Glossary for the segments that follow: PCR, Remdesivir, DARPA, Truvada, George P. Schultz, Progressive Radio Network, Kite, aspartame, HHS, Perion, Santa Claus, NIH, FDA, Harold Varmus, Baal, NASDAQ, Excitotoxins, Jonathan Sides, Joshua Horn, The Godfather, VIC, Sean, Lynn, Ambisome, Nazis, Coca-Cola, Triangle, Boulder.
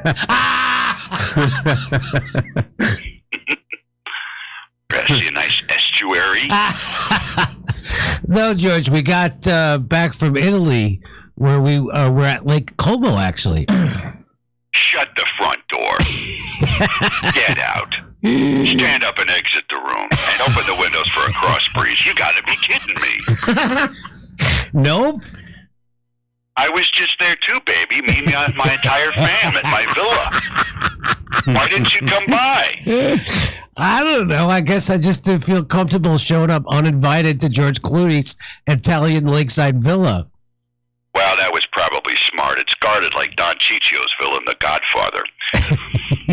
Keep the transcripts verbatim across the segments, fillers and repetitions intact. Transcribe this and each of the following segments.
Perhaps a nice estuary. No, George, we got uh, back from Italy, where we uh, were at Lake Como, actually. Shut the front door. Get out. Stand up and exit the room. And open the windows for a cross breeze. You gotta be kidding me. Nope. I was just there too, baby. Me and my entire fam at my villa. Why didn't you come by? I don't know. I guess I just didn't feel comfortable showing up uninvited to George Clooney's Italian lakeside villa. Wow, that was probably smart. It's guarded like Don Cicio's villa in The Godfather.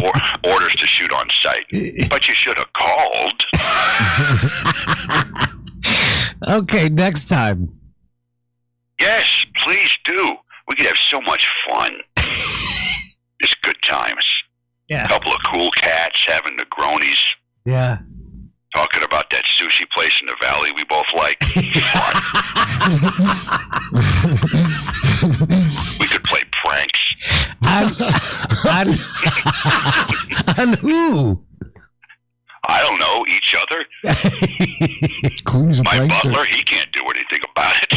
Or orders to shoot on sight. But you should have called. Okay, next time. Yes, please do. We could have so much fun. It's good times. Yeah. A couple of cool cats having Negronis. Yeah. Talking about that sushi place in the valley we both like. We could play pranks. On, on, on who? I don't know. Each other. My butler, or... he can't do anything about it.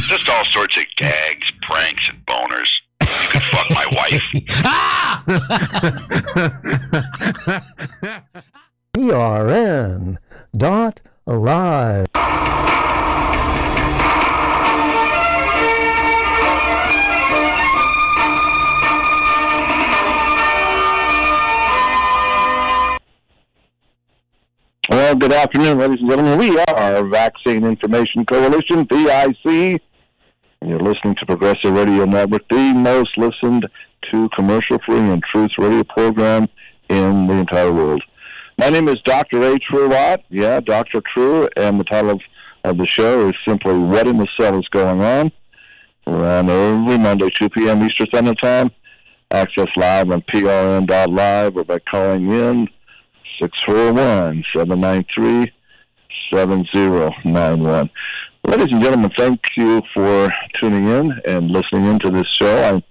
Just all sorts of gags, pranks, and boners. You could fuck my wife. Ah! P R N dot live. Well, good afternoon, ladies and gentlemen. We are Vaccine Information Coalition, V I C, and you're listening to Progressive Radio Network, the most listened to commercial-free and truth radio program in the entire world. My name is Doctor A. True. Yeah, Doctor True, and the title of, of the show is simply What in the Cell is Going On. We're on every Monday, two p.m. Eastern Standard Time. Access live on P R N dot live or by calling in six four one, seven nine three, seven zero nine one. Ladies and gentlemen, thank you for tuning in and listening into this show. I'm,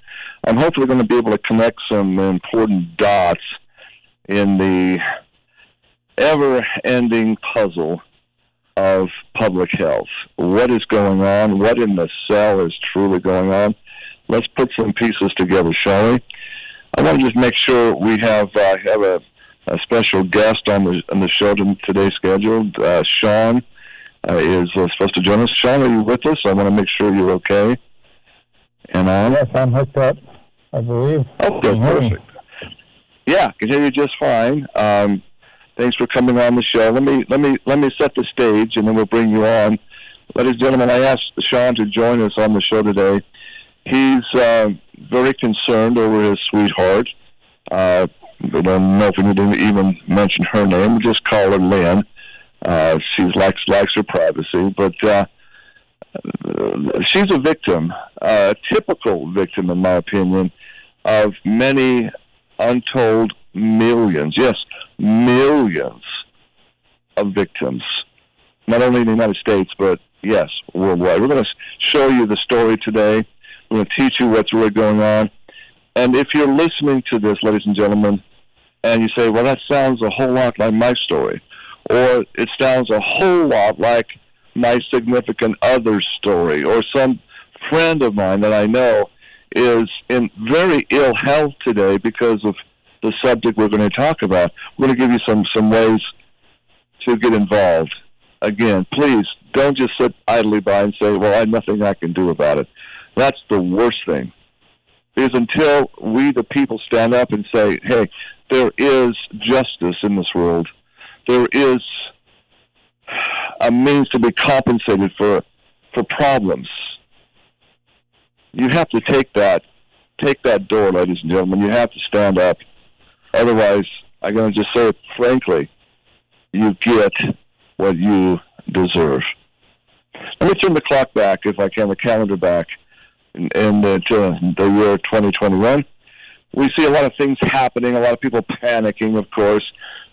I'm hopefully going to be able to connect some important dots in the ever-ending puzzle of public health. What is going on? What in the cell is truly going on? Let's put some pieces together, shall we? I want to just make sure we have uh, have a, a special guest on the on the show today scheduled. Uh, Sean uh, is uh, supposed to join us. Sean, are you with us? I want to make sure you're okay. And on. Yes, I'm hooked up, I believe. Oh, that's perfect. Yeah, can hear you just fine. Um, Thanks for coming on the show. Let me let me let me set the stage, and then we'll bring you on, ladies and gentlemen. I asked Sean to join us on the show today. He's uh, very concerned over his sweetheart. Uh, I don't know if we need to even mention her name. We'll just call her Lynn. Uh, she likes likes her privacy, but uh, she's a victim, a typical victim, in my opinion, of many untold millions. Yes. Millions of victims, not only in the United States, but, yes, worldwide. We're going to show you the story today. We're going to teach you what's really going on. And if you're listening to this, ladies and gentlemen, and you say, well, that sounds a whole lot like my story, or it sounds a whole lot like my significant other's story, or some friend of mine that I know is in very ill health today because of the subject we're going to talk about. We're going to give you some, some ways to get involved. Again, please don't just sit idly by and say, well, I have nothing I can do about it. That's the worst thing. Because until we, the people, stand up and say, hey, there is justice in this world. There is a means to be compensated for, for problems. You have to take that, take that door, ladies and gentlemen. You have to stand up. Otherwise, I'm going to just say it frankly, you get what you deserve. Let me turn the clock back, if I can, the calendar back, and, and uh, to the year twenty twenty-one. We see a lot of things happening, a lot of people panicking, of course.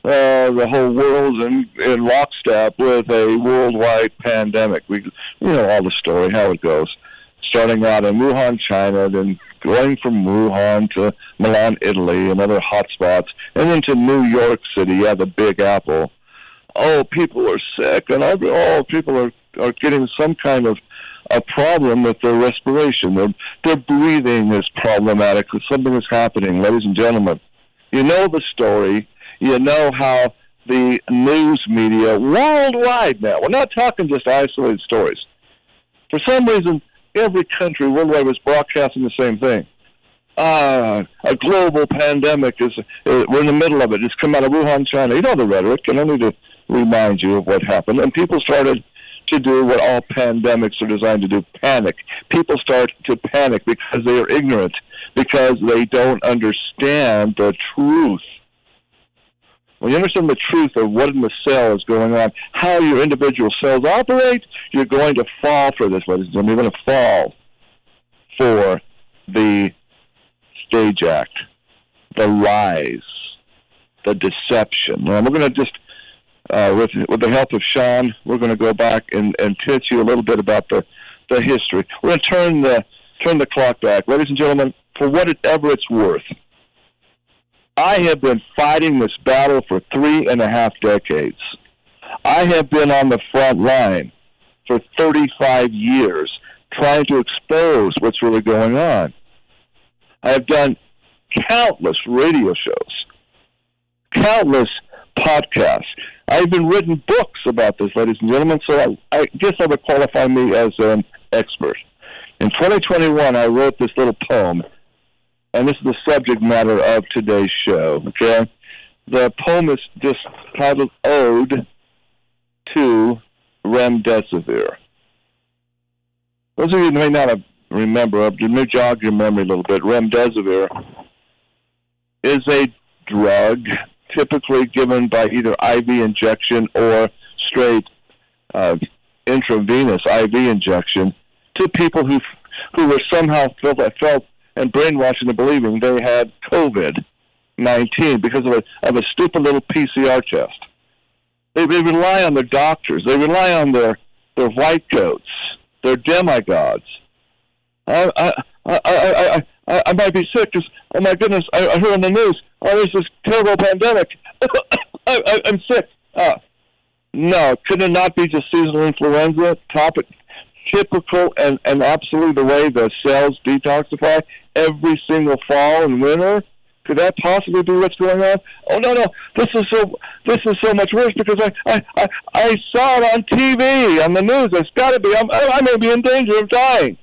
Uh, the whole world's in, in lockstep with a worldwide pandemic. We, you know all the story, how it goes. Starting out in Wuhan, China, then going from Wuhan to Milan, Italy, and other hotspots, and into New York City, yeah, the Big Apple. Oh, people are sick, and oh, people are, are getting some kind of a problem with their respiration. Their, their breathing is problematic. Something is happening, ladies and gentlemen. You know the story. You know how the news media worldwide now, we're not talking just isolated stories. For some reason, every country worldwide was broadcasting the same thing. Ah, a global pandemic is, uh, we're in the middle of it. It's come out of Wuhan, China. You know the rhetoric, and I need to remind you of what happened. And people started to do what all pandemics are designed to do, panic. People start to panic because they are ignorant, because they don't understand the truth. When you understand the truth of what in the cell is going on, how your individual cells operate, you're going to fall for this, ladies and gentlemen. You're going to fall for the stage act, the lies, the deception. And we're going to just, uh, with, with the help of Sean, we're going to go back and, and teach you a little bit about the, the history. We're going to turn the, turn the clock back. Ladies and gentlemen, for whatever it's worth, I have been fighting this battle for three and a half decades. I have been on the front line for thirty-five years trying to expose what's really going on. I have done countless radio shows, countless podcasts. I've been written books about this, ladies and gentlemen, so I, I guess I would qualify me as an expert. In twenty twenty-one, I wrote this little poem, and this is the subject matter of today's show, okay? The poem is just titled Ode to Remdesivir. Those of you who may not have remember, let me jog your memory a little bit. Remdesivir is a drug typically given by either I V injection or straight uh, intravenous I V injection to people who who were somehow felt, felt and brainwashed into believing they had COVID nineteen because of a, of a stupid little P C R test. They, they rely on their doctors. They rely on their, their white coats, their demigods. I I I I I, I might be sick because, oh my goodness, I, I heard on the news, oh, there's this terrible pandemic. I, I, I'm sick. Uh, no, could it not be just seasonal influenza? Topic, typical and, and absolutely the way the cells detoxify every single fall and winter. Could that possibly be what's going on? Oh no no, this is so this is so much worse because I I, I, I saw it on T V on the news. It's got to be. I'm, I may be in danger of dying.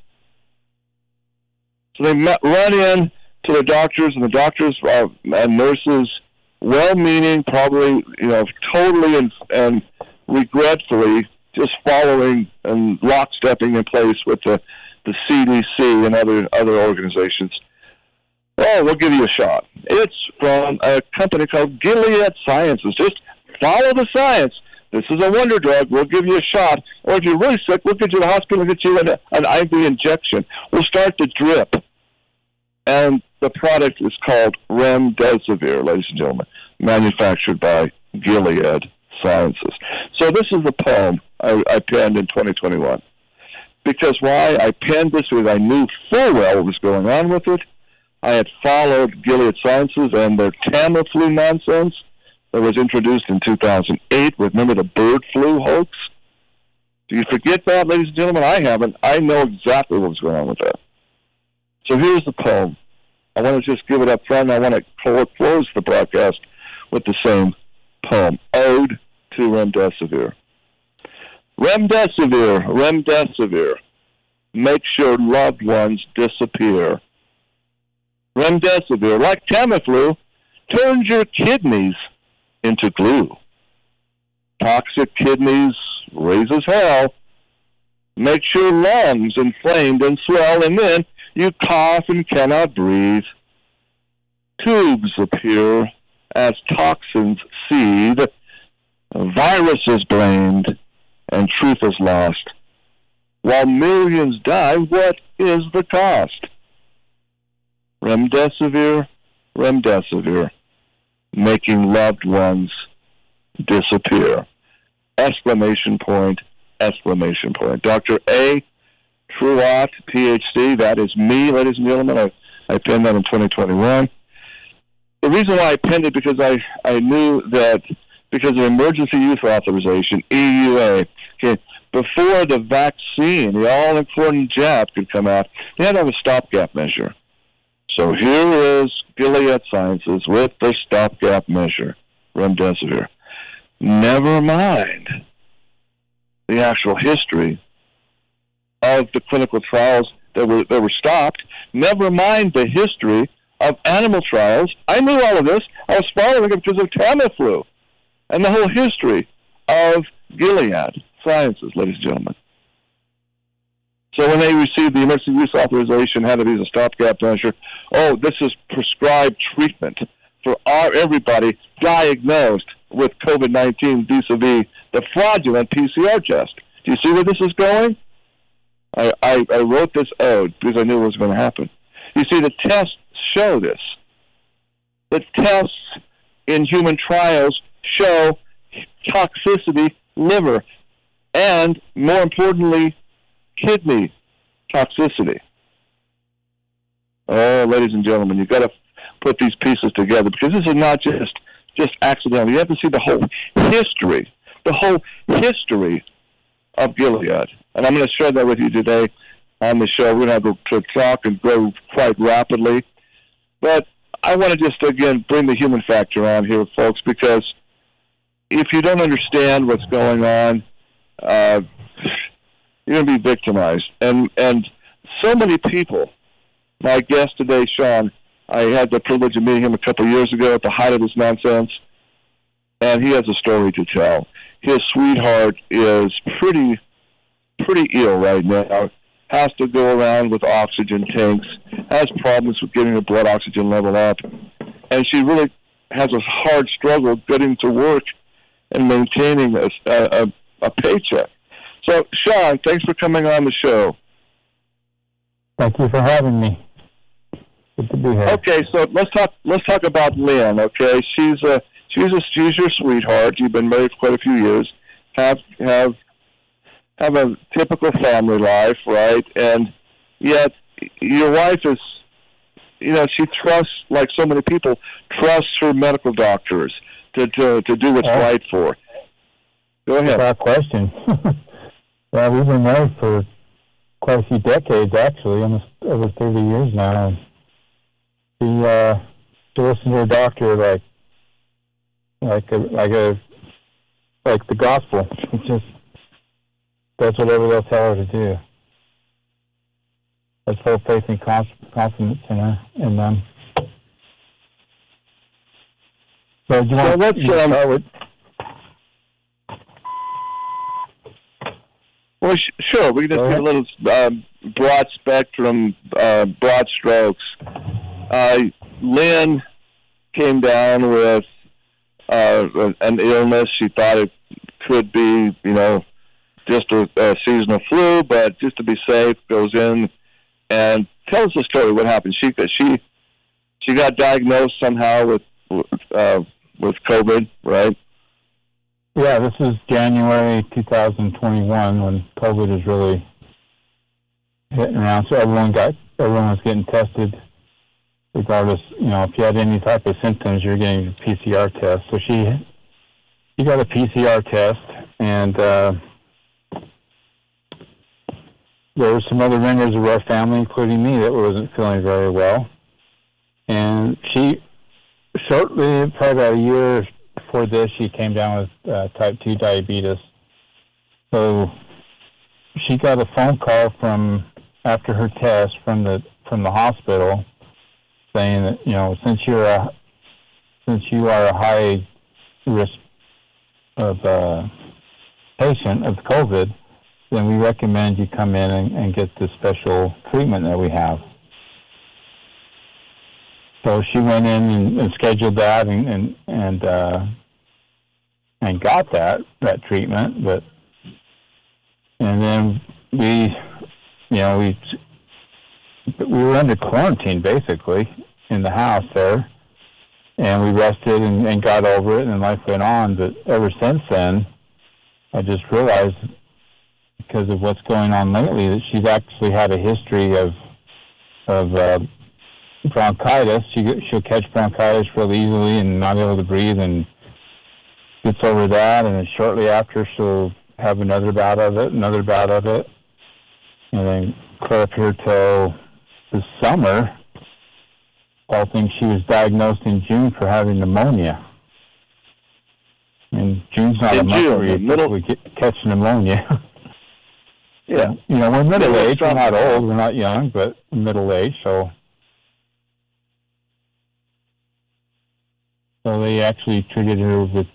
So they run in to the doctors, and the doctors uh, and nurses, well-meaning, probably, you know, totally and, and regretfully just following and lockstepping in place with the, the C D C and other, other organizations. Oh, we'll give you a shot. It's from a company called Gilead Sciences. Just follow the science. This is a wonder drug. We'll give you a shot. Or if you're really sick, we'll get you to the hospital and get you an, an I V injection. We'll start to drip. And the product is called Remdesivir, ladies and gentlemen, manufactured by Gilead Sciences. So this is the poem I, I penned in twenty twenty-one. Because why? I penned this because I knew full well what was going on with it. I had followed Gilead Sciences and their Tamiflu nonsense that was introduced in two thousand eight. Remember the bird flu hoax? Do you forget that, ladies and gentlemen? I haven't. I know exactly what's going on with that. So here's the poem. I want to just give it up front. I want to close the broadcast with the same poem, Ode to Remdesivir. Remdesivir, Remdesivir, makes your loved ones disappear. Remdesivir, like Tamiflu, turns your kidneys into glue. Toxic kidneys raises hell, makes your lungs inflamed and swell, and then you cough and cannot breathe. Tubes appear as toxins seed. Virus is blamed and truth is lost. While millions die, what is the cost? Remdesivir, Remdesivir, making loved ones disappear. Exclamation point, exclamation point. Doctor A. True, P H D, that is me, ladies and gentlemen. I I penned that in twenty twenty-one. The reason why I penned it because I, I knew that because of emergency use authorization, E U A, okay, before the vaccine, the all-important jab could come out, they had to have a stopgap measure. So here is Gilead Sciences with the stopgap measure, Remdesivir. Never mind the actual history of the clinical trials that were that were stopped. Never mind the history of animal trials. I knew all of this. I was following it because of Tamiflu and the whole history of Gilead Sciences, ladies and gentlemen. So when they received the emergency use authorization, had to be a stopgap measure. Oh, this is prescribed treatment for our everybody diagnosed with COVID nineteen vis-a-vis the fraudulent P C R test. Do you see where this is going? I, I, I wrote this ode because I knew it was going to happen. You see, the tests show this. The tests in human trials show toxicity, liver, and more importantly, kidney toxicity. Oh, ladies and gentlemen, you've got to put these pieces together because this is not just, just accidental. You have to see the whole history, the whole history of Gilead. And I'm going to share that with you today on the show. We're going to have to talk and grow quite rapidly. But I want to just, again, bring the human factor on here, folks, because if you don't understand what's going on, uh, you're going to be victimized. And and so many people, my guest today, Sean, I had the privilege of meeting him a couple of years ago at the height of this nonsense, and he has a story to tell. His sweetheart is pretty pretty ill right now, has to go around with oxygen tanks, has problems with getting her blood oxygen level up, and she really has a hard struggle getting to work and maintaining a, a, a paycheck. So, Sean, thanks for coming on the show. Thank you for having me. Good to be here. Okay, so let's talk. Let's talk about Lynn. Okay, she's a she's a she's your sweetheart. You've been married for quite a few years. Have have have a typical family life, right? And yet, your wife is, you know, she trusts, like so many people, trusts her medical doctors to to, to do what's oh. right for her. Go ahead. Without question. Well, we've been married for quite a few decades, actually, almost over thirty years now. And she, uh, she listens to her doctor like, like a, like a, like the gospel. It just does whatever they'll tell her to do. That's full faith and confidence in her, in them. So, do you want so to um, start with? Well, sh- sure. We can just get a little um, broad spectrum, uh, broad strokes. Uh, Lynn came down with uh, an illness. She thought it could be, you know, just a, a seasonal flu, but just to be safe, goes in and tells the story. What happened? She she she got diagnosed somehow with uh, with COVID, right? Yeah, this is January two thousand twenty-one when COVID is really hitting around. So everyone got everyone was getting tested, regardless. You know, if you had any type of symptoms, you're getting a P C R test. So she she got a P C R test, and uh, there were some other members of our family, including me, that wasn't feeling very well. And she shortly, probably about a year before this, she came down with uh, type two diabetes. So she got a phone call from after her test from the from the hospital saying that, you know, since you're a since you are a high risk of uh, patient of COVID, then we recommend you come in and, and get the special treatment that we have. So she went in and, and scheduled that and and and, uh, and got that, that treatment. But and then we, you know, we we were under quarantine basically in the house there, and we rested and, and got over it, and life went on. But ever since then, I just realized, because of what's going on lately, that she's actually had a history of of uh, bronchitis. She, she'll catch bronchitis real easily and not be able to breathe, and gets over that, and then shortly after she'll have another bout of it, another bout of it, and then clear up here till the summer. I think she was diagnosed in June for having pneumonia. And June's not in a month June, where you middle... get, catch pneumonia. Yeah. You know, we're middle-aged. Middle we're not old. We're not young, but middle-aged. So so they actually treated her with,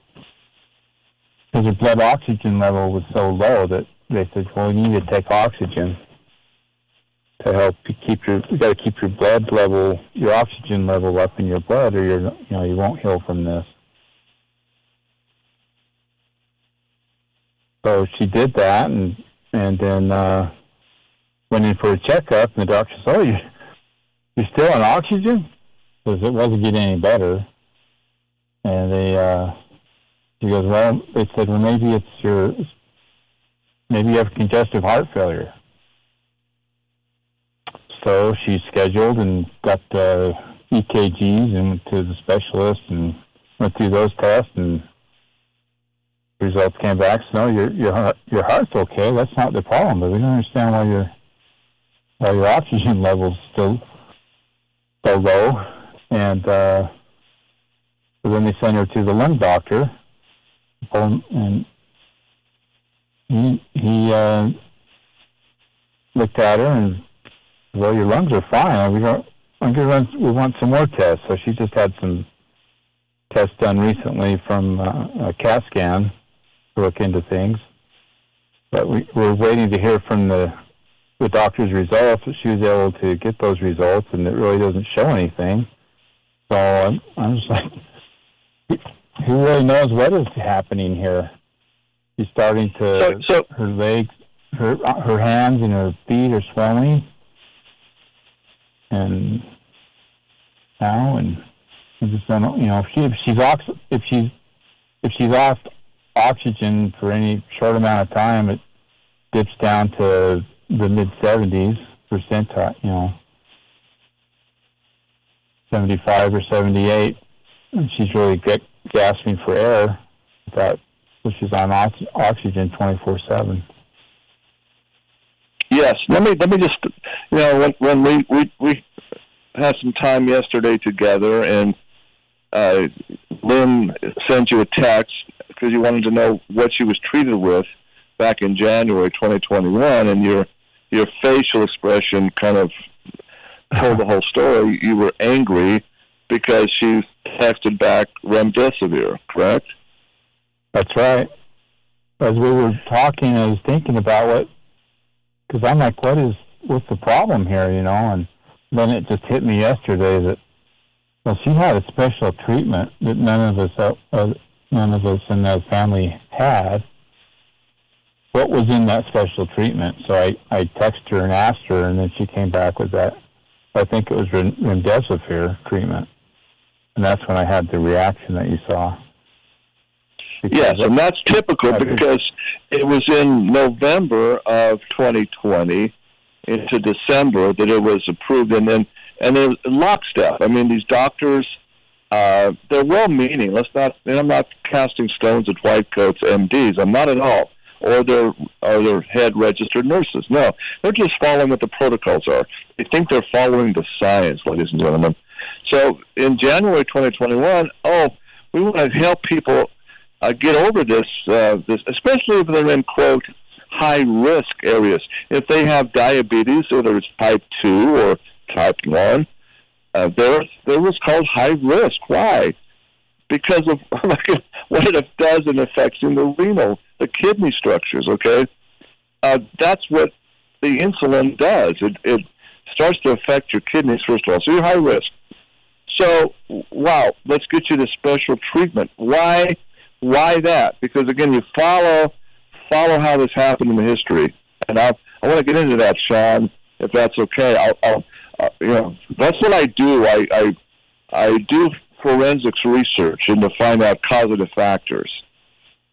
because her blood oxygen level was so low that they said, well, you need to take oxygen to help you keep your, you got to keep your blood level, your oxygen level up in your blood, or you're, you know, you won't heal from this. So she did that, and and then uh, went in for a checkup, and the doctor said, "Oh, you're, you're still on oxygen?" Because it wasn't getting any better. And they, uh, she goes, "Well," they said, "well, maybe it's your, maybe you have congestive heart failure." So she scheduled and got the E K Gs and went to the specialist and went through those tests, and results came back. So, no, your your your heart's okay. That's not the problem. But we don't understand why your why your oxygen level's still so low. And uh, so then they sent her to the lung doctor, and he he uh, looked at her and, well, your lungs are fine. We don't. We want some more tests. So she just had some tests done recently from uh, a CAT scan to look into things. But we, we're waiting to hear from the the doctor's results. She was able to get those results, and it really doesn't show anything. So I'm, I'm just like, who really knows what is happening here? She's starting to so, so. her legs, her her hands, and her feet are swelling. And now, and I just don't know, you know, if she if she's ox if she's if she's off oxygen for any short amount of time, it dips down to the mid seventies percentile, you know, seventy five or seventy eight, and she's really get, gasping for air. That so she's on ox oxygen twenty four seven. Yes, let me let me just, you know, when, when we, we we had some time yesterday together, and uh, Lynn sent you a text because you wanted to know what she was treated with back in January twenty twenty-one, and your your facial expression kind of told the whole story. You were angry because she texted back Remdesivir, correct? That's right. As we were talking, I was thinking about what. Because I'm like, what is, what's the problem here, you know? And then it just hit me yesterday that, well, she had a special treatment that none of us, uh, none of us in that family had. What was in that special treatment? So I, I texted her and asked her, and then she came back with that. I think it was Remdesivir treatment, and that's when I had the reaction that you saw. Because yes, and that's typical because it was in November of twenty twenty into December that it was approved, and then and it was lockstep. I mean, these doctors, uh, they're well-meaning. Let's not, and I'm not casting stones at white coats, M Ds. I'm not at all, or their or their head registered nurses. No, they're just following what the protocols are. They think they're following the science, ladies and gentlemen. So in January twenty twenty-one, oh, we want to help people. Uh, get over this, uh, this, especially if they're in, quote, high-risk areas. If they have diabetes, whether it's type two or type one, uh, they're, they're what's called high-risk. Why? Because of like, what it does and affects in the renal, the kidney structures, okay? Uh, that's what the insulin does. It, it starts to affect your kidneys, first of all, so you're high-risk. So, wow, let's get you this special treatment. Why? Why that? Because, again, you follow follow how this happened in the history. And I I want to get into that, Sean, if that's okay. I'll, I'll, uh, you know, that's what I do. I, I I do forensics research and to find out causative factors.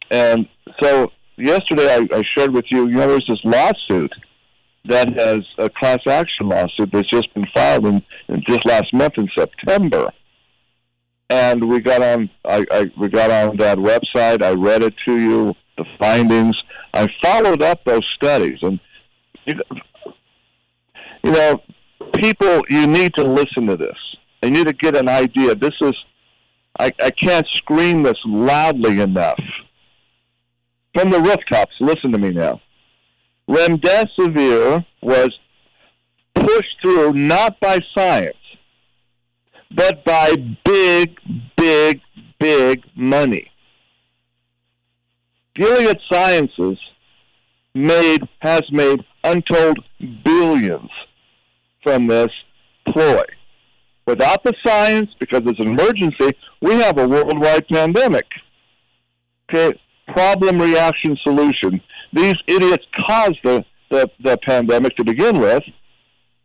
And so yesterday I, I shared with you, you know, there's this lawsuit that has a class action lawsuit that's just been filed in, in just last month in September. And we got on I, I we got on that website. I read it to you, the findings. I followed up those studies. And, you know, you know, people, you need to listen to this. You need to get an idea. This is, I, I can't scream this loudly enough. From the rooftops, listen to me now. Remdesivir was pushed through not by science, but by big, big, big money. Gilead Sciences made has made untold billions from this ploy. Without the science, because it's an emergency, we have a worldwide pandemic. Okay, problem, reaction, solution. These idiots caused the, the, the pandemic to begin with,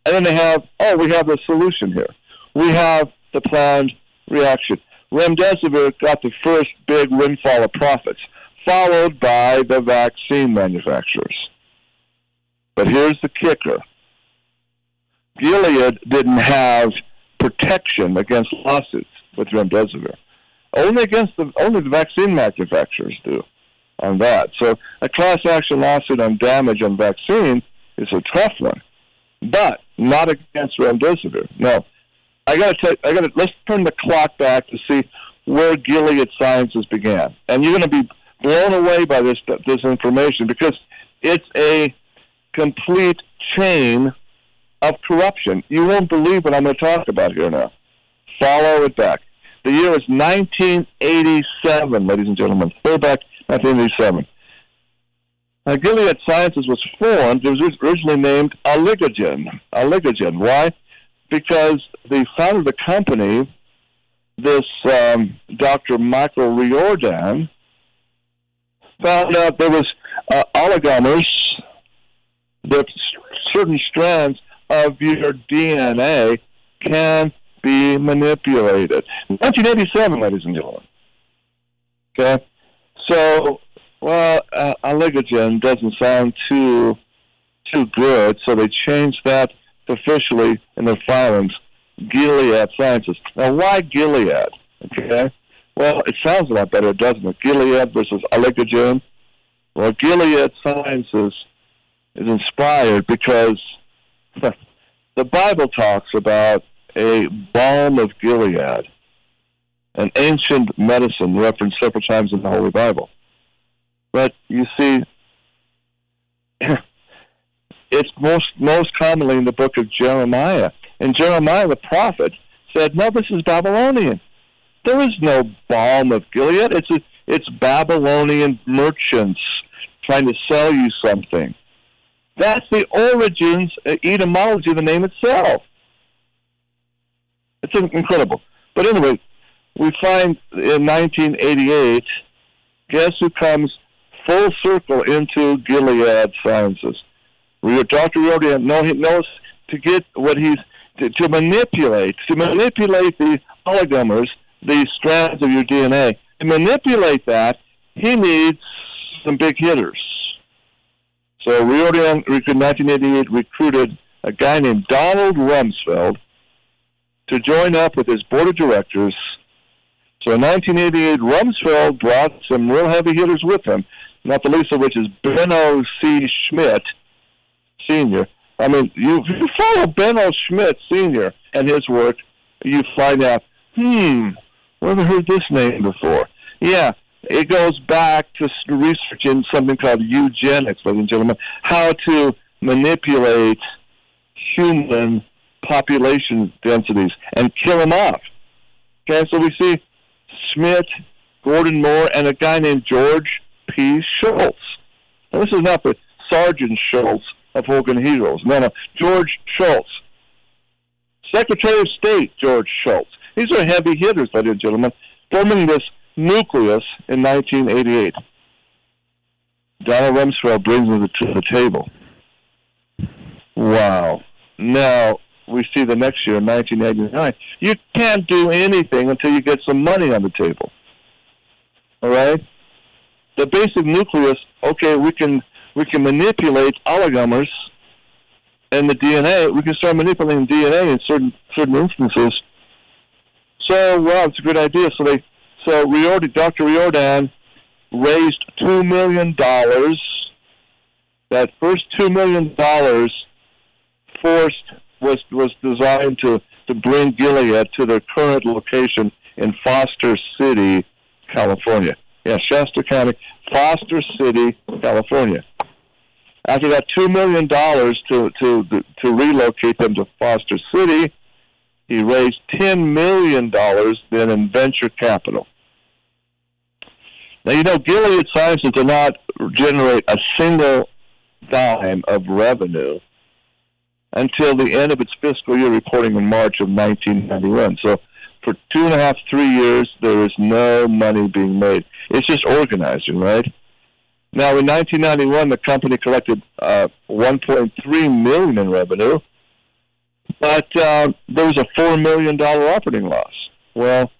and then they have, oh, we have the solution here. We have the planned reaction. Remdesivir got the first big windfall of profits, followed by the vaccine manufacturers. But here's the kicker. Gilead didn't have protection against lawsuits with Remdesivir. Only against the only the vaccine manufacturers do on that. So a class action lawsuit on damage on vaccine is a tough one, but not against Remdesivir. No. I got to. I got to. Let's turn the clock back to see where Gilead Sciences began, and you're going to be blown away by this this information because it's a complete chain of corruption. You won't believe what I'm going to talk about here now. Follow it back. The year is nineteen eighty-seven, ladies and gentlemen. Way back nineteen eighty-seven. Now, Gilead Sciences was formed. It was originally named Oligogen. Oligogen. Why? Because the founder of the company, this um, Doctor Michael Riordan, found out there was uh, oligomers, that certain strands of your D N A can be manipulated. nineteen eighty-seven, ladies and gentlemen. Okay? So, well, uh, Oligogen doesn't sound too, too good, so they changed that officially in their filings, Gilead Sciences. Now, why Gilead? Okay, well, it sounds a lot better, doesn't it? Gilead versus Oligogen. Well, Gilead Sciences is inspired because the Bible talks about a balm of Gilead, an ancient medicine referenced several times in the Holy Bible. But you see, it's most most commonly in the book of Jeremiah. And Jeremiah the prophet said, no, this is Babylonian. There is no balm of Gilead. It's a, it's Babylonian merchants trying to sell you something. That's the origins, uh, etymology of the name itself. It's incredible. But anyway, we find in nineteen eighty-eight, guess who comes full circle into Gilead Sciences? Doctor Riordan knows to get what he's to, to manipulate, to manipulate the oligomers, the strands of your D N A. To manipulate that, he needs some big hitters. So Riordan, in nineteen eighty-eight, recruited a guy named Donald Rumsfeld to join up with his board of directors. So in nineteen eighty-eight, Rumsfeld brought some real heavy hitters with him, not the least of which is Benno C. Schmidt, Senior. I mean, you, you follow Benno Schmidt Senior and his work, you find out, hmm, I've never heard this name before. Yeah, it goes back to research in something called eugenics, ladies and gentlemen, how to manipulate human population densities and kill them off. Okay, so we see Schmidt, Gordon Moore, and a guy named George P. Schultz. Now, this is not the Sergeant Schultz of Hogan Heroes. No, no, George Schultz. Secretary of State George Schultz. These are heavy hitters, ladies and gentlemen, forming this nucleus in nineteen eighty-eight. Donald Rumsfeld brings them to the table. Wow. Now, we see the next year, nineteen eighty-nine. You can't do anything until you get some money on the table. All right? The basic nucleus, okay, we can... We can manipulate oligomers and the D N A, we can start manipulating D N A in certain certain instances. So, wow, it's a good idea. So they, so Riordan, Doctor Riordan raised two million dollars, that first two million dollars forced was was designed to, to bring Gilead to their current location in Foster City, California. Yeah, Shasta County, Foster City, California. After that two million dollars to, to, to relocate them to Foster City, he raised ten million dollars then in venture capital. Now, you know, Gilead Sciences did not generate a single dime of revenue until the end of its fiscal year reporting in March of nineteen ninety-one. So for two and a half, three years, there was no money being made. It's just organizing, right? Now, in nineteen ninety-one, the company collected uh, one point three million dollars in revenue, but uh, there was a four million dollars operating loss. Well,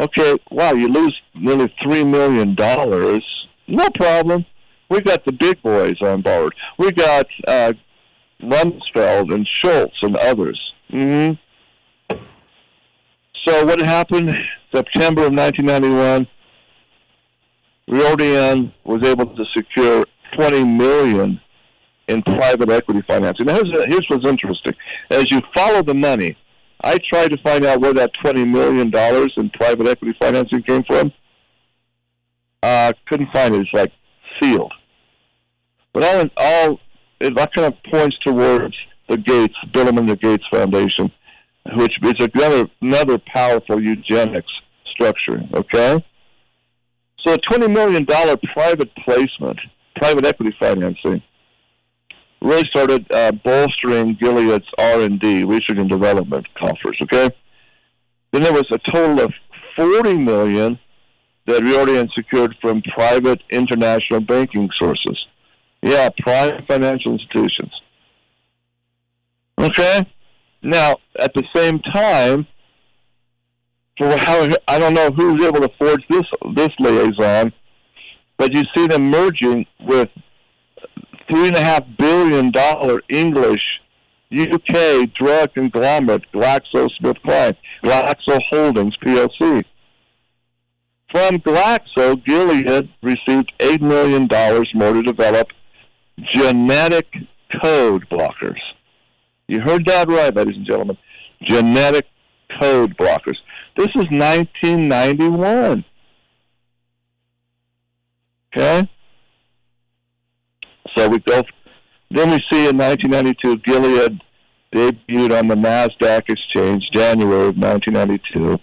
okay, wow, you lose nearly three million dollars. No problem. We got the big boys on board. We got uh, Rumsfeld and Schultz and others. Mm-hmm. So what happened? September of nineteen ninety-one, Riordan was able to secure twenty million dollars in private equity financing. Now, here's, here's what's interesting. As you follow the money, I tried to find out where that twenty million dollars in private equity financing came from. Uh, couldn't find it. It's like sealed. But all in all, it kind of points towards the Gates, Bill and Melinda Gates Foundation, which is another, another powerful eugenics structure, okay? So a twenty million dollars private placement, private equity financing, really started uh, bolstering Gilead's R and D, research and development coffers, okay? Then there was a total of forty million dollars that Riordan secured from private international banking sources. Yeah, private financial institutions. Okay? Now, at the same time, for how, I don't know who's able to forge this this liaison, but you see them merging with three point five billion dollars English, U K drug conglomerate GlaxoSmithKline, Glaxo Holdings, P L C. From Glaxo, Gilead received eight million dollars more to develop genetic code blockers. You heard that right, ladies and gentlemen. Genetic code blockers. This is nineteen ninety-one. Okay? So we go. Then we see in nineteen ninety-two, Gilead debuted on the NASDAQ exchange, January of nineteen ninety-two,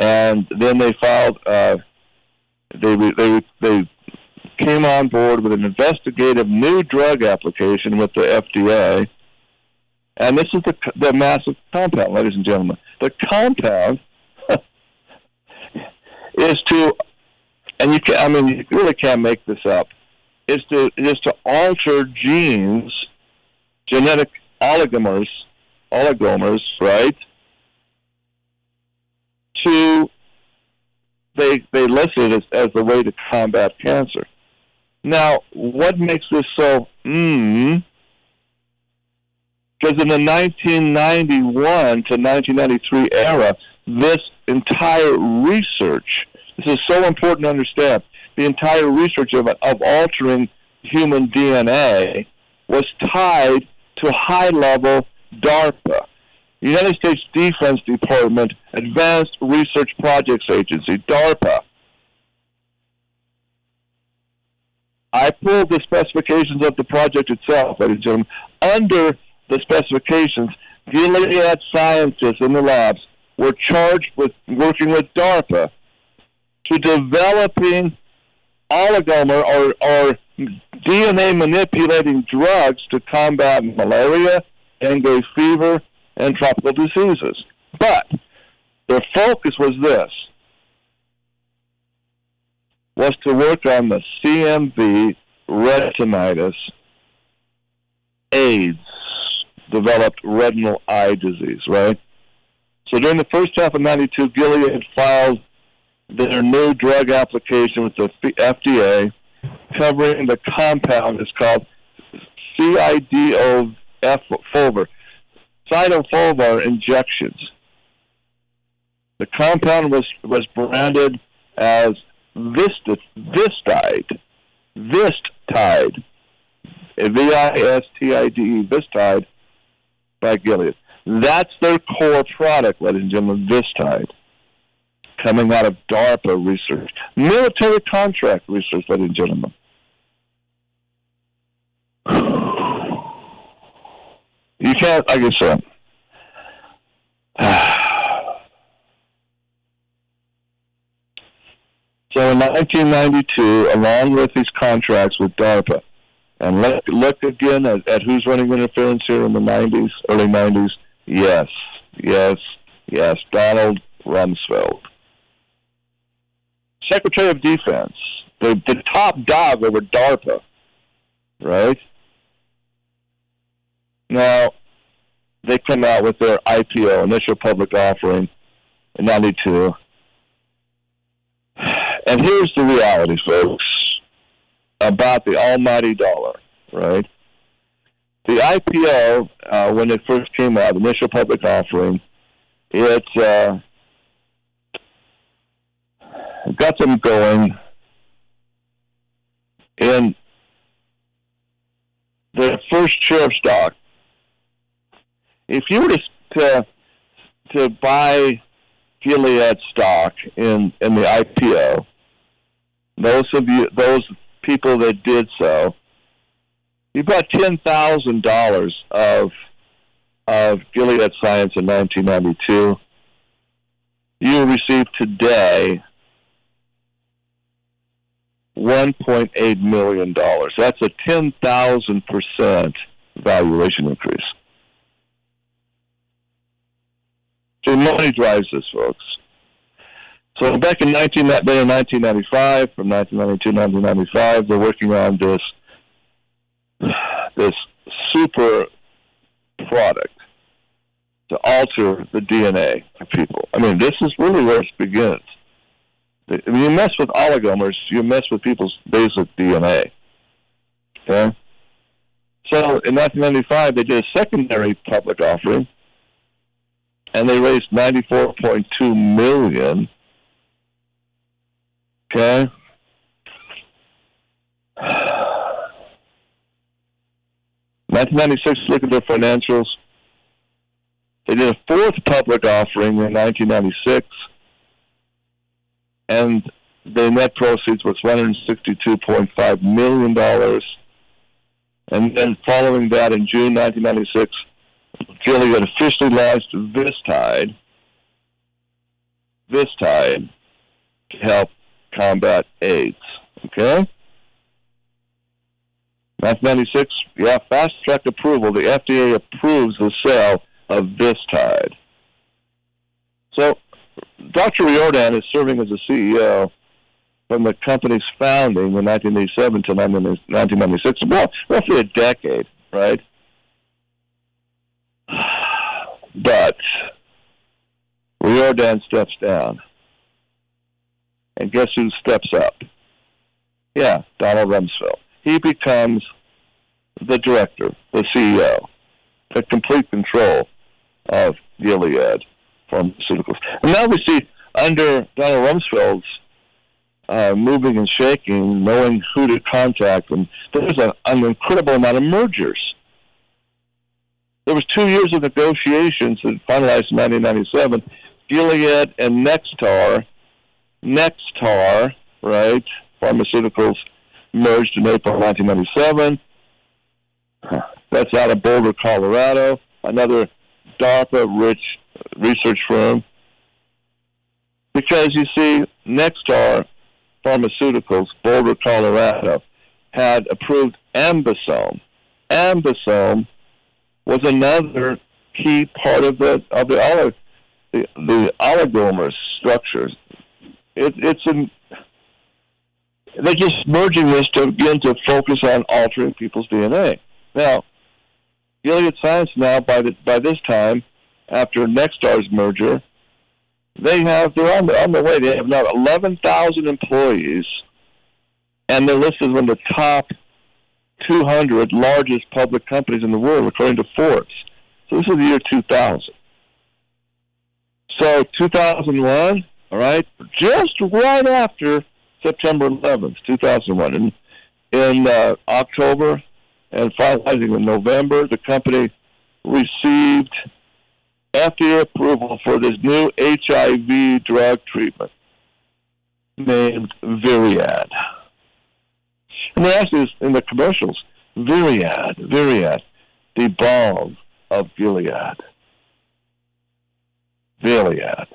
and then they filed. Uh, they they they came on board with an investigative new drug application with the F D A, and this is the the massive compound, ladies and gentlemen. The compound is to, and you can, I mean, you really can't make this up. Is to is to alter genes, genetic oligomers, oligomers, right? To they they list it as, as the way to combat cancer. Now, what makes this so? Mm, because in the nineteen ninety-one to nineteen ninety-three era, this entire research, this is so important to understand. The entire research of, of altering human D N A was tied to high-level DARPA, United States Defense Department Advanced Research Projects Agency, DARPA. I pulled the specifications of the project itself, ladies and gentlemen. Under the specifications, Gilead scientists in the labs were charged with working with DARPA to developing oligomer or, or D N A-manipulating drugs to combat malaria, dengue fever, and tropical diseases. But their focus was this, was to work on the C M V, retinitis, AIDS, developed retinal eye disease, right? So during the first half of ninety-two, Gilead filed their new drug application with the F D A covering the compound is called C I D O cytofulvar, cytofulvar injections. The compound was, was branded as Vistide, Vistide, Vistide, V I S T I D E, Vistide by Gilead. That's their core product, ladies and gentlemen, Vistide, coming out of DARPA research, military contract research, ladies and gentlemen. You can't, like I said, so in nineteen ninety-two, along with these contracts with DARPA, and look, look again at, at who's running interference here in the nineties, early nineties, yes, yes, yes, Donald Rumsfeld. Secretary of Defense, the, the top dog over DARPA, right? Now, they come out with their I P O, initial public offering, in ninety-two. And here's the reality, folks, about the almighty dollar, right? The I P O, uh, when it first came out, initial public offering, it uh, got them going in their first share of stock. If you were to, to buy Gilead stock in, in the I P O, those of you, those people that did so, you bought ten thousand dollars of of Gilead Science in nineteen ninety two. You receive today one point eight million dollars. That's a ten thousand percent valuation increase. So money drives this, folks. So back in nineteen ninety-five, from nineteen ninety-two to nineteen ninety-five, they're working on this this super product to alter the D N A of people. I mean, this is really where it begins. I mean, you mess with oligomers, you mess with people's basic D N A. Okay? So in nineteen ninety-five, they did a secondary public offering, and they raised ninety-four point two million dollars. Okay? nineteen ninety-six, look at their financials. They did a fourth public offering in nineteen ninety-six, and their net proceeds was one hundred sixty-two point five million dollars. And then following that, in June nineteen ninety-six, Gilead officially launched Vistide, Vistide, to help combat AIDS. Okay? nineteen ninety-six, yeah, fast-track approval. The F D A approves the sale of Vistide. So, Doctor Riordan is serving as the C E O from the company's founding in nineteen eighty-seven to nineteen ninety-six. Well, roughly a decade, right? But Riordan steps down. And guess who steps up? Yeah, Donald Rumsfeld. He becomes the director, the C E O, the complete control of Gilead Pharmaceuticals. And now we see under Donald Rumsfeld's uh, moving and shaking, knowing who to contact, and there's a, an incredible amount of mergers. There was two years of negotiations that finalized in nineteen ninety-seven. Gilead and NeXstar, NeXstar, right, Pharmaceuticals, merged in April nineteen ninety-seven. That's out of Boulder, Colorado, another DARPA-rich research firm. Because, you see, NeXstar Pharmaceuticals, Boulder, Colorado, had approved Ambisome. Ambisome was another key part of the of the, olig, the, the oligomer structures. It, it's an they're just merging this to begin to focus on altering people's D N A. Now, Gilead Science now, by the, by this time, after NeXstar's merger, they have, they're on the, on the way. They have now eleven thousand employees, and they're listed as one of the top two hundred largest public companies in the world, according to Forbes. So this is the year two thousand. So two thousand one, all right, just right after September eleventh, two thousand one, in, in uh, October and finalizing in November, the company received F D A approval for this new H I V drug treatment named VIRIAD. And they actually, in the commercials, VIRIAD, VIRIAD, the balm of Gilead. Gilead.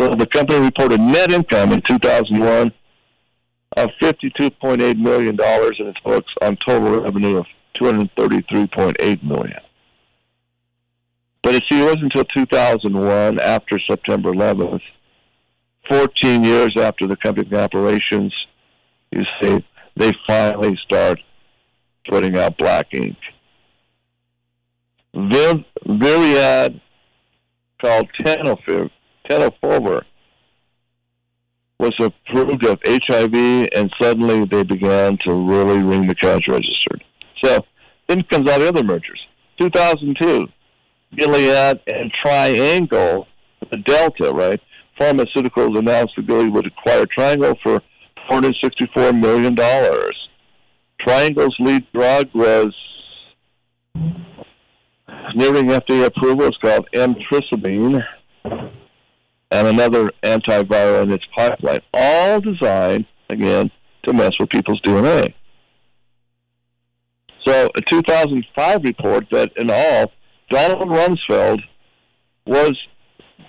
So the company reported net income in two thousand one of fifty-two point eight million dollars in its books on total revenue of two hundred thirty-three point eight million dollars. But you see, it wasn't until two thousand one, after September eleventh, fourteen years after the company's operations, you see, they finally start putting out black ink. Viv, Viriad, called tenofovir, tenofovir, was approved of H I V, and suddenly they began to really ring the cash register. So then comes all the other mergers. two thousand two, Gilead and Triangle, the Delta, right? Pharmaceuticals announced that Gilead would acquire Triangle for four hundred sixty-four million dollars. Triangle's lead drug was nearing F D A approval. It's called emtricitabine, and another antiviral in its pipeline, all designed, again, to mess with people's D N A. So a two thousand five report that, in all, Donald Rumsfeld was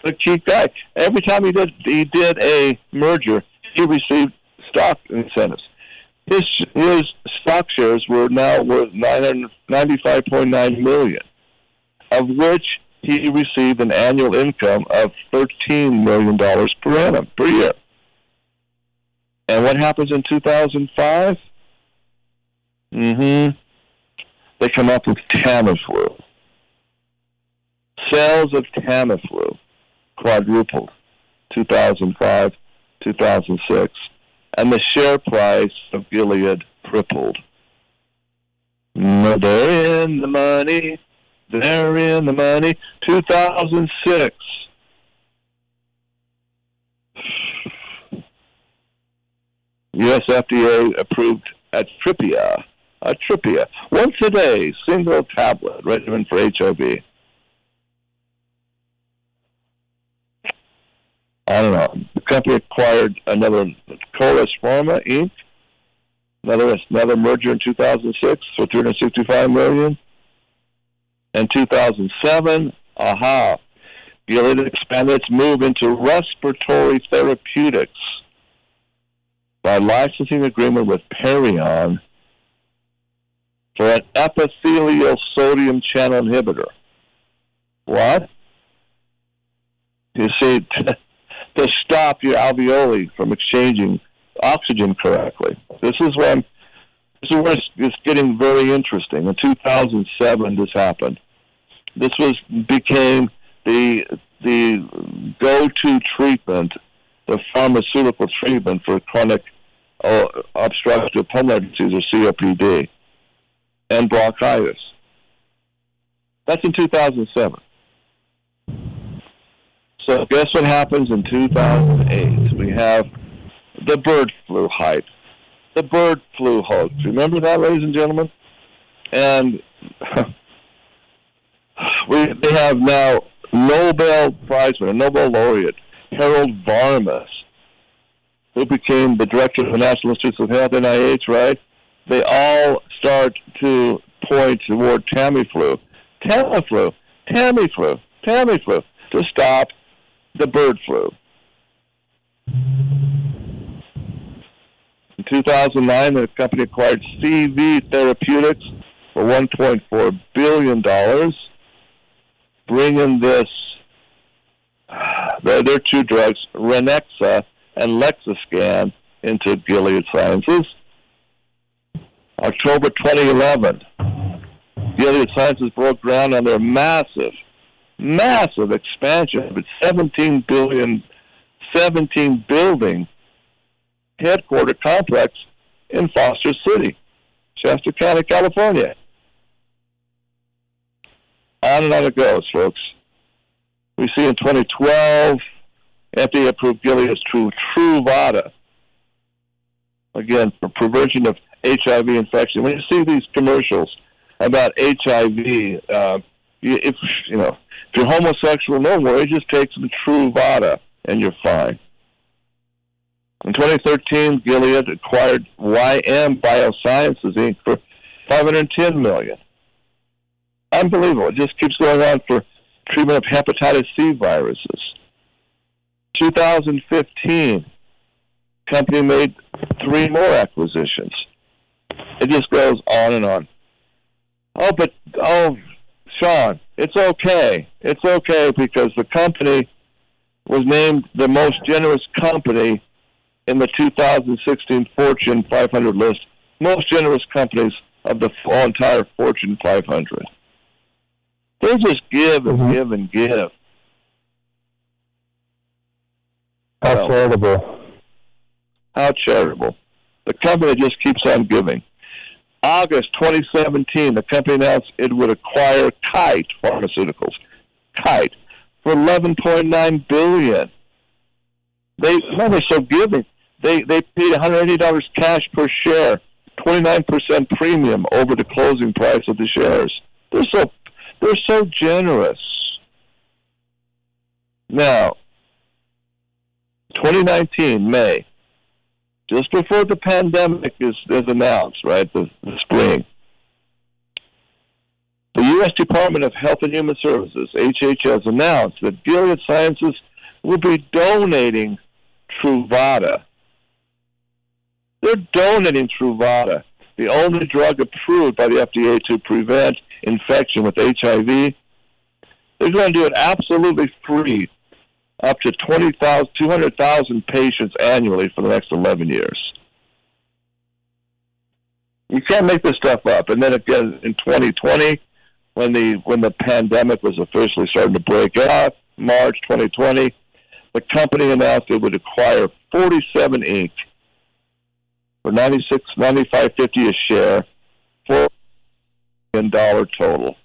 the chief guy. Every time he did he did a merger, he received stock incentives. His, his stock shares were now worth ninety-five point nine million dollars, of which he received an annual income of thirteen million dollars per annum, per year. And what happens in two thousand five? Mm-hmm. They come up with Tamiflu. Sales of Tamiflu quadrupled two thousand five, two thousand six, and the share price of Gilead tripled. They're in the money. They're in the money. two thousand six. U S F D A approved Atripia. Atripia. Once a day, single tablet regimen for H I V. I don't know. The company acquired another, Colas Pharma, Incorporated. Another, another merger in two thousand six for three hundred sixty-five million dollars. In two thousand seven, aha, Gilead expanded its move into respiratory therapeutics by licensing agreement with Perion for an epithelial sodium channel inhibitor. What? You see, to stop your alveoli from exchanging oxygen correctly. This is when this is where it's getting very interesting. In two thousand seven, this happened. This was became the the go-to treatment, the pharmaceutical treatment for chronic uh, obstructive pulmonary disease, or C O P D, and bronchitis. That's in two thousand seven. So guess what happens in two thousand eight? We have the bird flu hype, the bird flu hoax. Remember that, ladies and gentlemen? And we they have now Nobel Prize winner, Nobel laureate, Harold Varmus, who became the director of the National Institutes of Health, N I H, right? They all start to point toward Tamiflu. Tamiflu, Tamiflu, Tamiflu, to stop the bird flu. In two thousand nine, the company acquired C V Therapeutics for one point four billion dollars, bringing this, their, their two drugs, Renexa and Lexiscan, into Gilead Sciences. October twenty eleven, Gilead Sciences broke ground on their massive Massive expansion of its seventeen billion, seventeen building headquarter complex in Foster City. Chester County, California. On and on it goes, folks. We see in twenty twelve, F D A approved Gilead's True Truvada. Again, for prevention of H I V infection. When you see these commercials about H I V, uh, if you know if you're homosexual, no more. Just take some Truvada and you're fine. In twenty thirteen, Gilead acquired Y M Biosciences Incorporated for five hundred ten million dollars. Unbelievable. It just keeps going on for treatment of hepatitis C viruses. twenty fifteen, company made three more acquisitions. It just goes on and on. Oh, but, oh, Sean, it's okay. It's okay because the company was named the most generous company in the two thousand sixteen Fortune five hundred list, most generous companies of the entire Fortune five hundred. They just give and mm-hmm. give and give. How well, charitable. How charitable. The company just keeps on giving. August twenty seventeen, the company announced it would acquire Kite Pharmaceuticals, Kite, for eleven point nine billion dollars. They, no, they're so giving. They they paid one hundred eighty dollars cash per share, twenty-nine percent premium over the closing price of the shares. They're so they're so generous. Now, twenty nineteen, May, just before the pandemic is, is announced, right, the, the spring, the U S Department of Health and Human Services, H H S, announced that Gilead Sciences would be donating Truvada. They're donating Truvada, the only drug approved by the F D A to prevent infection with H I V. They're going to do it absolutely free, up to two hundred thousand patients annually for the next eleven years. You can't make this stuff up. And then again, in twenty twenty, when the when the pandemic was officially starting to break out, March twenty twenty, the company announced it would acquire forty-seven Incorporated, for ninety-six, ninety-five fifty a share, for a dollar total.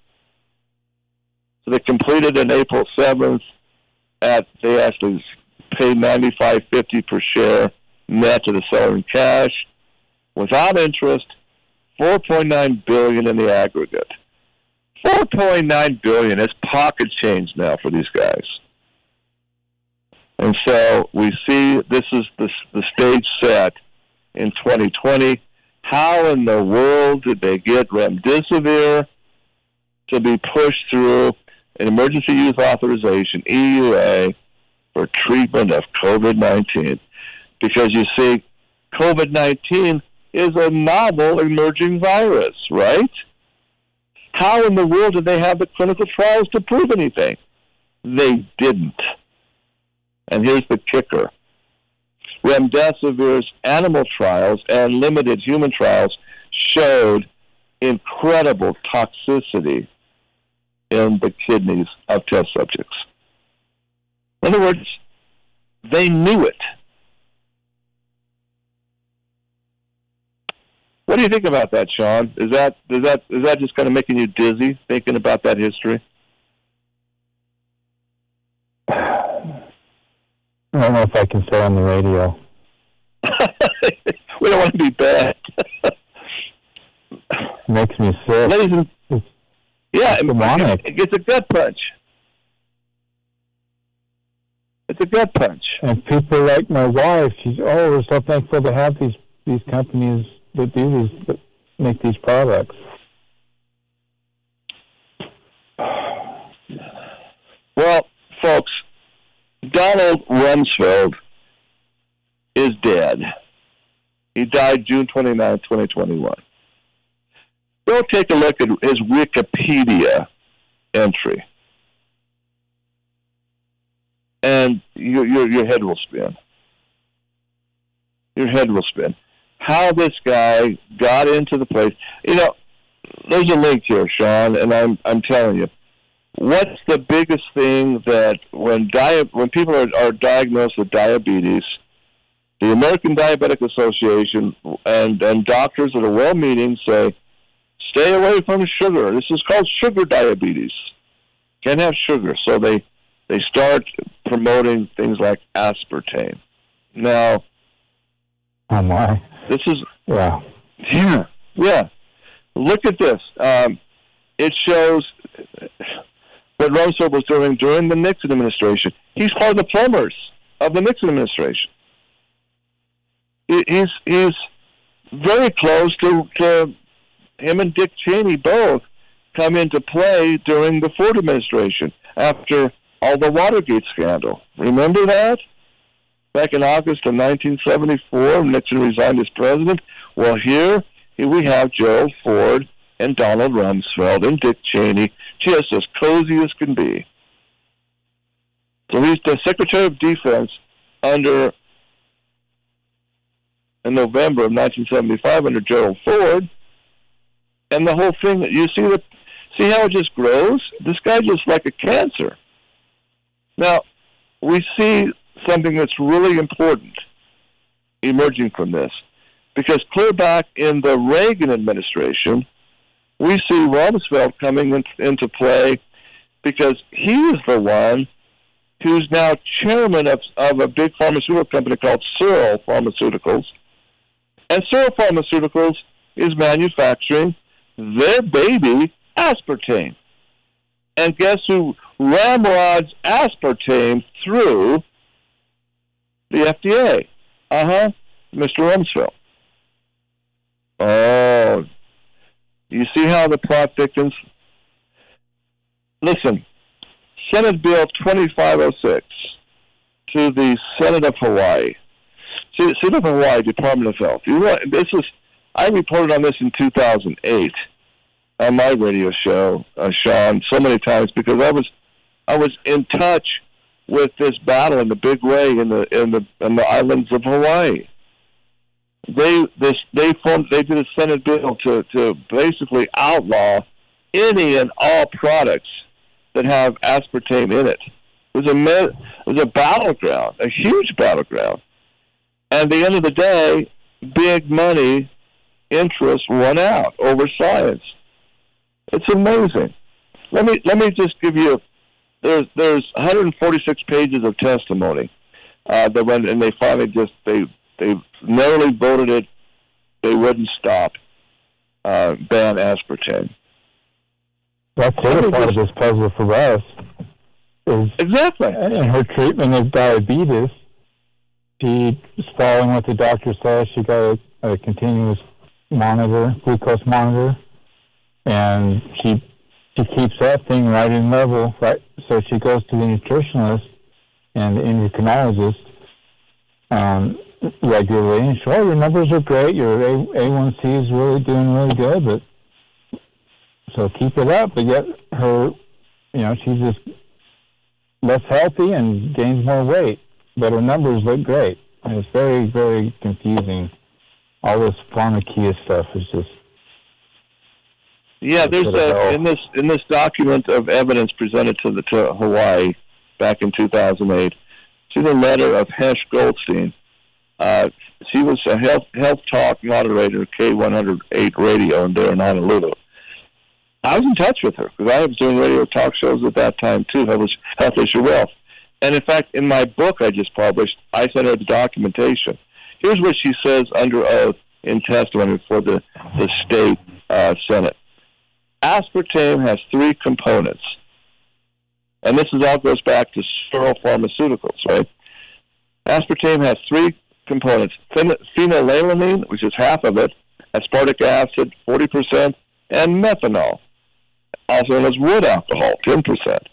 So they completed on April seventh. At they actually paid ninety-five fifty per share net to the seller in cash, without interest, four point nine billion dollars in the aggregate. four point nine billion dollars is pocket change now for these guys. And so we see this is the, the stage set in twenty twenty. How in the world did they get Remdesivir to be pushed through an emergency use authorization, E U A, for treatment of COVID nineteen? Because you see, COVID nineteen is a novel emerging virus, right? How in the world did they have the clinical trials to prove anything? They didn't. And here's the kicker. Remdesivir's animal trials and limited human trials showed incredible toxicity in the kidneys of test subjects. In other words, they knew it. What do you think about that, Sean? Is that is that is that just kind of making you dizzy thinking about that history? I don't know if I can say on the radio. We don't want to be bad. Makes me sick. Ladies and, it's, yeah, it's it gets a gut punch. It's a gut punch. And people like my wife, she's oh, we're so thankful to have these, these companies that do these that make these products. Well, folks, Donald Rumsfeld is dead. He died June twenty-ninth, twenty twenty-one. Go take a look at his Wikipedia entry, and your, your, your head will spin. Your head will spin. How this guy got into the place. You know, there's a link here, Sean, and I'm I'm telling you. What's the biggest thing that when dia- when people are, are diagnosed with diabetes, The American Diabetic Association and, and doctors that are well-meaning say, stay away from sugar. This is called sugar diabetes. Can't have sugar. So they, they start promoting things like aspartame. Now, oh my. This is wow. Yeah, yeah. Look at this. Um, it shows what Rumsfeld was doing during the Nixon administration. He's part of the plumbers of the Nixon administration. He's he's very close to, to him and Dick Cheney both come into play during the Ford administration after all the Watergate scandal. Remember that? Back in August of nineteen seventy-four, Nixon resigned as president. Well, here, here we have Gerald Ford and Donald Rumsfeld and Dick Cheney, just as cozy as can be. So he's the Secretary of Defense under in November of nineteen seventy-five under Gerald Ford, and the whole thing, you see the, see how it just grows? This guy just like a cancer. Now, we see something that's really important emerging from this, because clear back in the Reagan administration, we see Rumsfeld coming in, into play because he is the one who's now chairman of, of a big pharmaceutical company called Searle Pharmaceuticals, and Searle Pharmaceuticals is manufacturing their baby, aspartame. And guess who ramrods aspartame through the F D A? Uh-huh, Mister Rumsfeld. Oh, you see how the plot thickens? Listen, Senate Bill twenty-five oh six to the Senate of Hawaii. See, Senate of Hawaii, Department of Health. You know, this is, I reported on this in two thousand eight on my radio show, uh, Sean, so many times because I was I was in touch with this battle in the big way in the in the in the islands of Hawaii. They this they formed they did a Senate bill to, to basically outlaw any and all products that have aspartame in it. It was a it was a battleground, a huge battleground. And at the end of the day, big money interests won out over science. It's amazing. Let me let me just give you. There's there's one hundred forty-six pages of testimony uh, that went, and they finally just they they narrowly voted it. They wouldn't stop uh, ban aspartame. That's sort of part of this puzzle for us. Is exactly. And her treatment of diabetes, she's following what the doctor says. She got a, a continuous monitor, glucose monitor, and she. She keeps that thing right in level, right? So she goes to the nutritionalist and the endocrinologist um, regularly, and she, oh, your numbers are great, your A one C is really doing really good, but so keep it up. But yet her, you know, she's just less healthy and gains more weight, but her numbers look great. And it's very, very confusing. All this pharmacia stuff is just. Yeah, there's a, in this in this document of evidence presented to the to Hawaii back in two thousand eight. See the letter of Hesh Goldstein. Uh, she was a health health talk moderator, K one oh eight Radio, in there in Honolulu. I was in touch with her because I was doing radio talk shows at that time too. I was Health Issue Wealth, and in fact, in my book I just published, I sent her the documentation. Here's what she says under oath in testimony before the the state uh, Senate. Aspartame has three components, and this is all goes back to Searle Pharmaceuticals, right? Aspartame has three components: phenylalanine, which is half of it, aspartic acid, forty percent, and methanol, also known as wood alcohol, ten percent.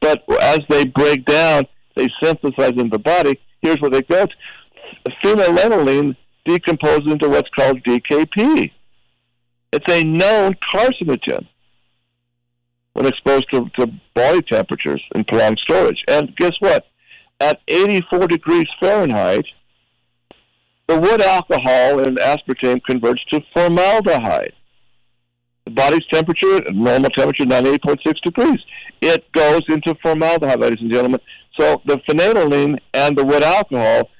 But as they break down, they synthesize in the body. Here's where they go: phenylalanine decomposes into what's called D K P. It's a known carcinogen when exposed to, to body temperatures and prolonged storage. And guess what? At eighty-four degrees Fahrenheit, the wood alcohol in aspartame converts to formaldehyde. The body's temperature, normal temperature, ninety-eight point six degrees. It goes into formaldehyde, ladies and gentlemen. So the phenylalanine and the wood alcohol,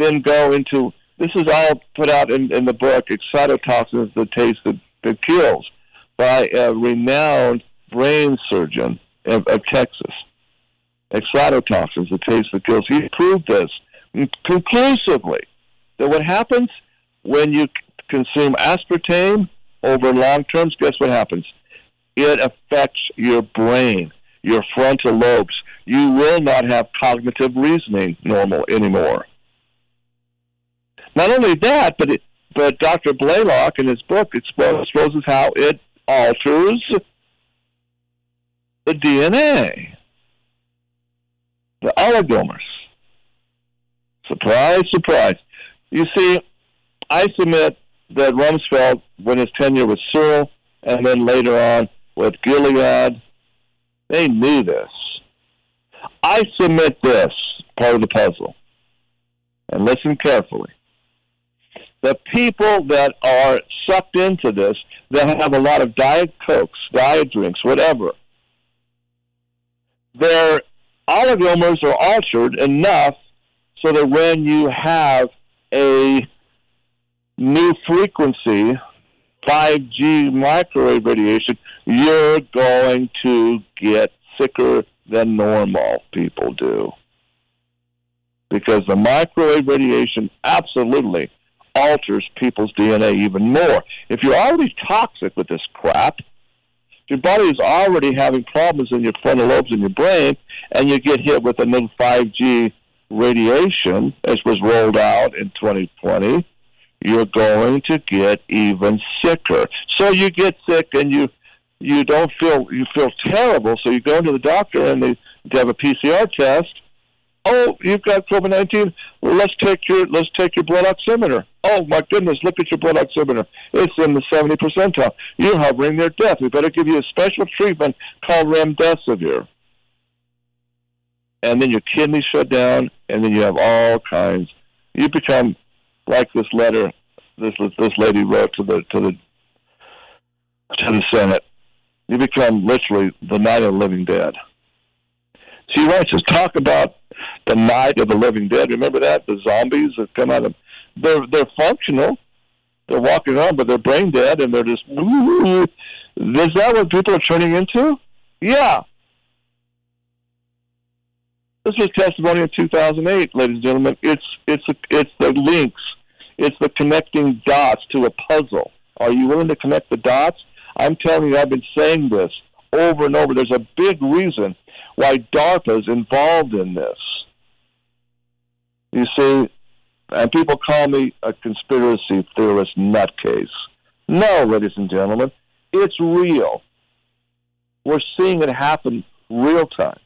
then go into, this is all put out in, in the book, Excitotoxins, the Taste that, that Kills, by a renowned brain surgeon of, of Texas. Excitotoxins, the Taste that Kills. He proved this conclusively, that what happens when you consume aspartame over long terms, guess what happens? It affects your brain, your frontal lobes. You will not have cognitive reasoning normal anymore. Not only that, but it, but Doctor Blaylock in his book exposes how it alters the D N A, the oligomers. Surprise, surprise. You see, I submit that Rumsfeld, when his tenure with Searle, and then later on with Gilead, they knew this. I submit this part of the puzzle, and listen carefully. The people that are sucked into this, that have a lot of diet cokes, diet drinks, whatever, their oligomers are altered enough so that when you have a new frequency, five G microwave radiation, you're going to get sicker than normal people do. Because the microwave radiation absolutely alters people's D N A even more. If you're already toxic with this crap, your body is already having problems in your frontal lobes in your brain, and you get hit with a new five G radiation, as was rolled out in twenty twenty, you're going to get even sicker. So you get sick and you you don't feel you feel terrible. So you go to the doctor and they, they have a P C R test. Oh, you've got COVID nineteen. Well, let's take your let's take your blood oximeter. Oh my goodness, look at your blood oximeter. It's in the seventieth percentile. You're hovering near death. We better give you a special treatment called Remdesivir. And then your kidneys shut down, and then you have all kinds. You become like this letter, this this lady wrote to the to the to the Senate. You become literally the night of the living dead. She writes us talk about the night of the living dead. Remember that? The zombies that come out of they're they're functional. They're walking on, but they're brain dead, and they're just. Ooh. Is that what people are turning into? Yeah. This was testimony in two thousand eight, ladies and gentlemen. It's it's it's the links. It's the connecting dots to a puzzle. Are you willing to connect the dots? I'm telling you, I've been saying this over and over. There's a big reason why DARPA is involved in this. You see, and people call me a conspiracy theorist nutcase. No, ladies and gentlemen, it's real. We're seeing it happen real time.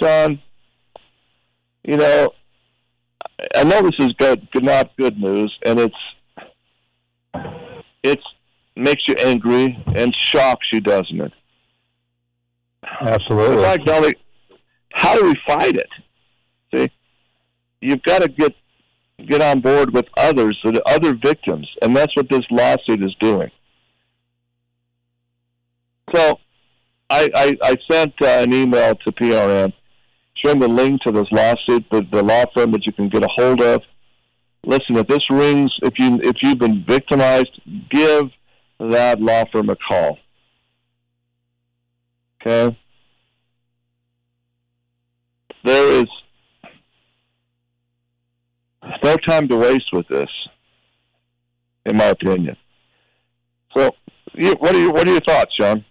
Sean, you know, I know this is good, good, not good news, and it's it's makes you angry and shocks you, doesn't it? Absolutely. Like, Dolly, how do we fight it? See, you've got to get get on board with others, with other victims, and that's what this lawsuit is doing. So, I I, I sent uh, an email to P R N. Send the link to this lawsuit, the, the law firm that you can get a hold of. Listen, if this rings, if you if you've been victimized, give that law firm a call. Okay. There is no time to waste with this, in my opinion. So, you, what are you what are your thoughts, Sean?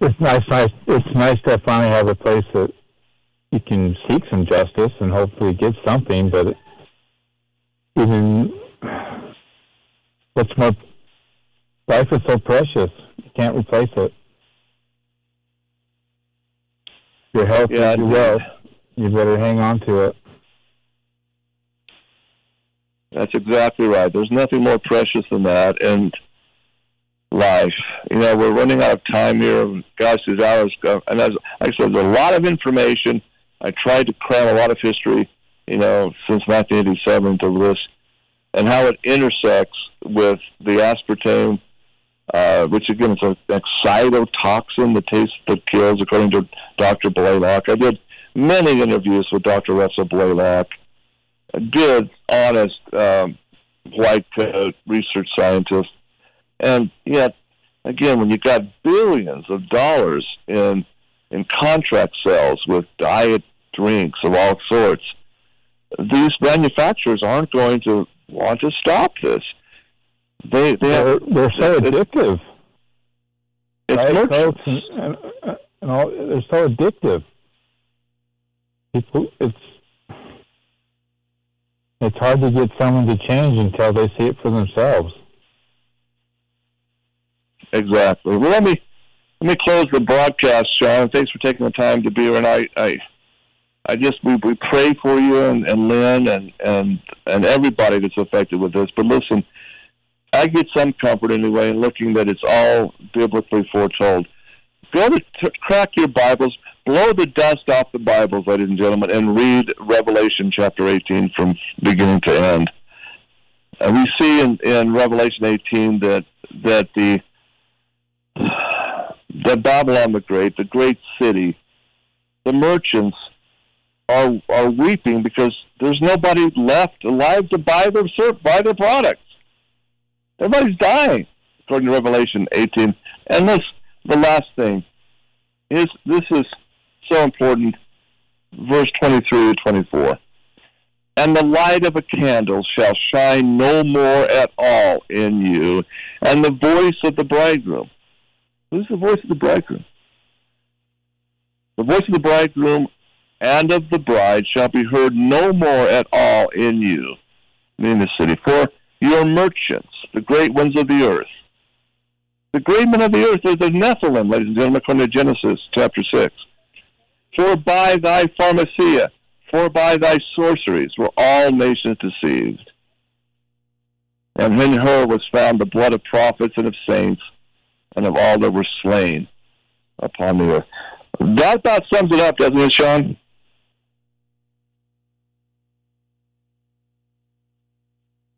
It's nice, nice. It's nice to finally have a place that you can seek some justice and hopefully get something. But even what's more, life is so precious. You can't replace it. Your health, yeah, your wealth. You better hang on to it. That's exactly right. There's nothing more precious than that, and. Life. You know, we're running out of time here. Gosh, these hours go. And as I said, there's a lot of information. I tried to cram a lot of history, you know, since nineteen eighty-seven to this, and how it intersects with the aspartame, uh, which again is an excitotoxin, the taste that kills, according to Doctor Blaylock. I did many interviews with Doctor Russell Blaylock, a good, honest, um, white coat research scientist. And yet, again, when you've got billions of dollars in in contract sales with diet drinks of all sorts, these manufacturers aren't going to want to stop this. They, they they're, they're so they, addictive. It's right? merchants. And, and all, they're so addictive. People, it's it's hard to get someone to change until they see it for themselves. Exactly. Well, let me let me close the broadcast, Sean. Thanks for taking the time to be here, and I, I, I just we, we pray for you and, and Lynn and, and and everybody that's affected with this. But listen, I get some comfort anyway in looking that it's all biblically foretold. Go to t- crack your Bibles, blow the dust off the Bibles, ladies and gentlemen, and read Revelation chapter eighteen from beginning to end. Uh, we see in, in Revelation eighteen that that the The Babylon the Great, the great city, the merchants are are weeping because there's nobody left alive to buy their buy their products. Everybody's dying, according to Revelation eighteen. And this, the last thing, is this is so important, verse twenty-three to twenty-four. And the light of a candle shall shine no more at all in you, and the voice of the bridegroom. Who's the voice of the bridegroom? The voice of the bridegroom and of the bride shall be heard no more at all in you, in the city. For your merchants, the great ones of the earth, the great men of the earth are the Nephilim, ladies and gentlemen, according to Genesis chapter six. For by thy pharmacia, for by thy sorceries were all nations deceived. And in her was found the blood of prophets and of saints, and of all that were slain upon the earth. That about sums it up, doesn't it, Sean?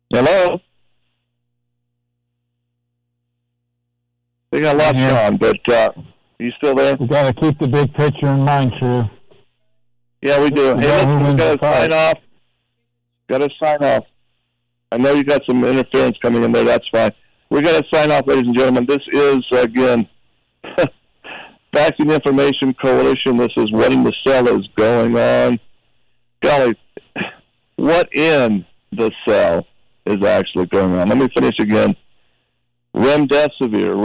Hello? I think I lost yeah. Sean, but uh, are you still there? We've got to keep the big picture in mind, True. Yeah, we do. We've hey, listen, we've got to sign off. Got to sign off. I know you got some interference coming in there. That's fine. We're going to sign off, ladies and gentlemen. This is, again, Vaccine Information Coalition. This is What in the Cell is Going On. Golly, what in the cell is actually going on? Let me finish again. Remdesivir,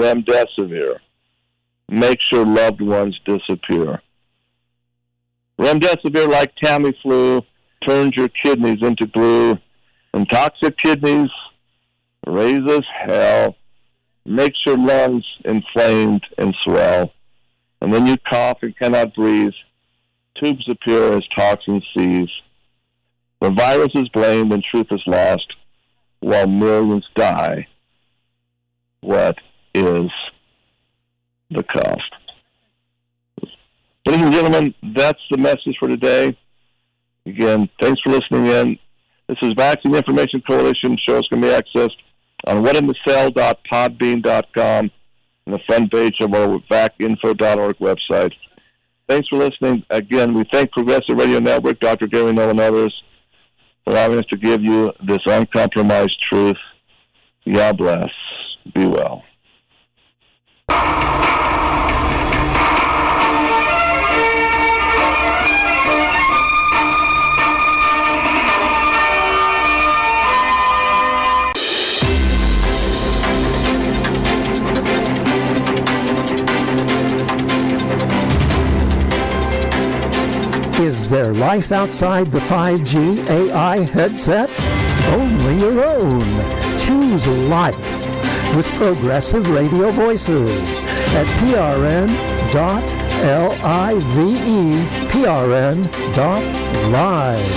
remdesivir makes your loved ones disappear. Remdesivir, like Tamiflu, turns your kidneys into glue, and toxic kidneys raises hell, makes your lungs inflamed and swell, and when you cough and cannot breathe, tubes appear as toxins seize. The virus is blamed and truth is lost, while millions die. What is the cost? Ladies and gentlemen, that's the message for today. Again, thanks for listening in. This is Vaccine Information Coalition. Shows can be accessed on what in the cell dot podbean dot com and the front page of our vac info dot org website. Thanks for listening. Again, we thank Progressive Radio Network, Doctor Gary Noll, and others for allowing us to give you this uncompromised truth. Yah bless. Be well. Is there life outside the five G A I headset? Only your own. Choose life with Progressive Radio Voices at P R N dot live, P R N dot live.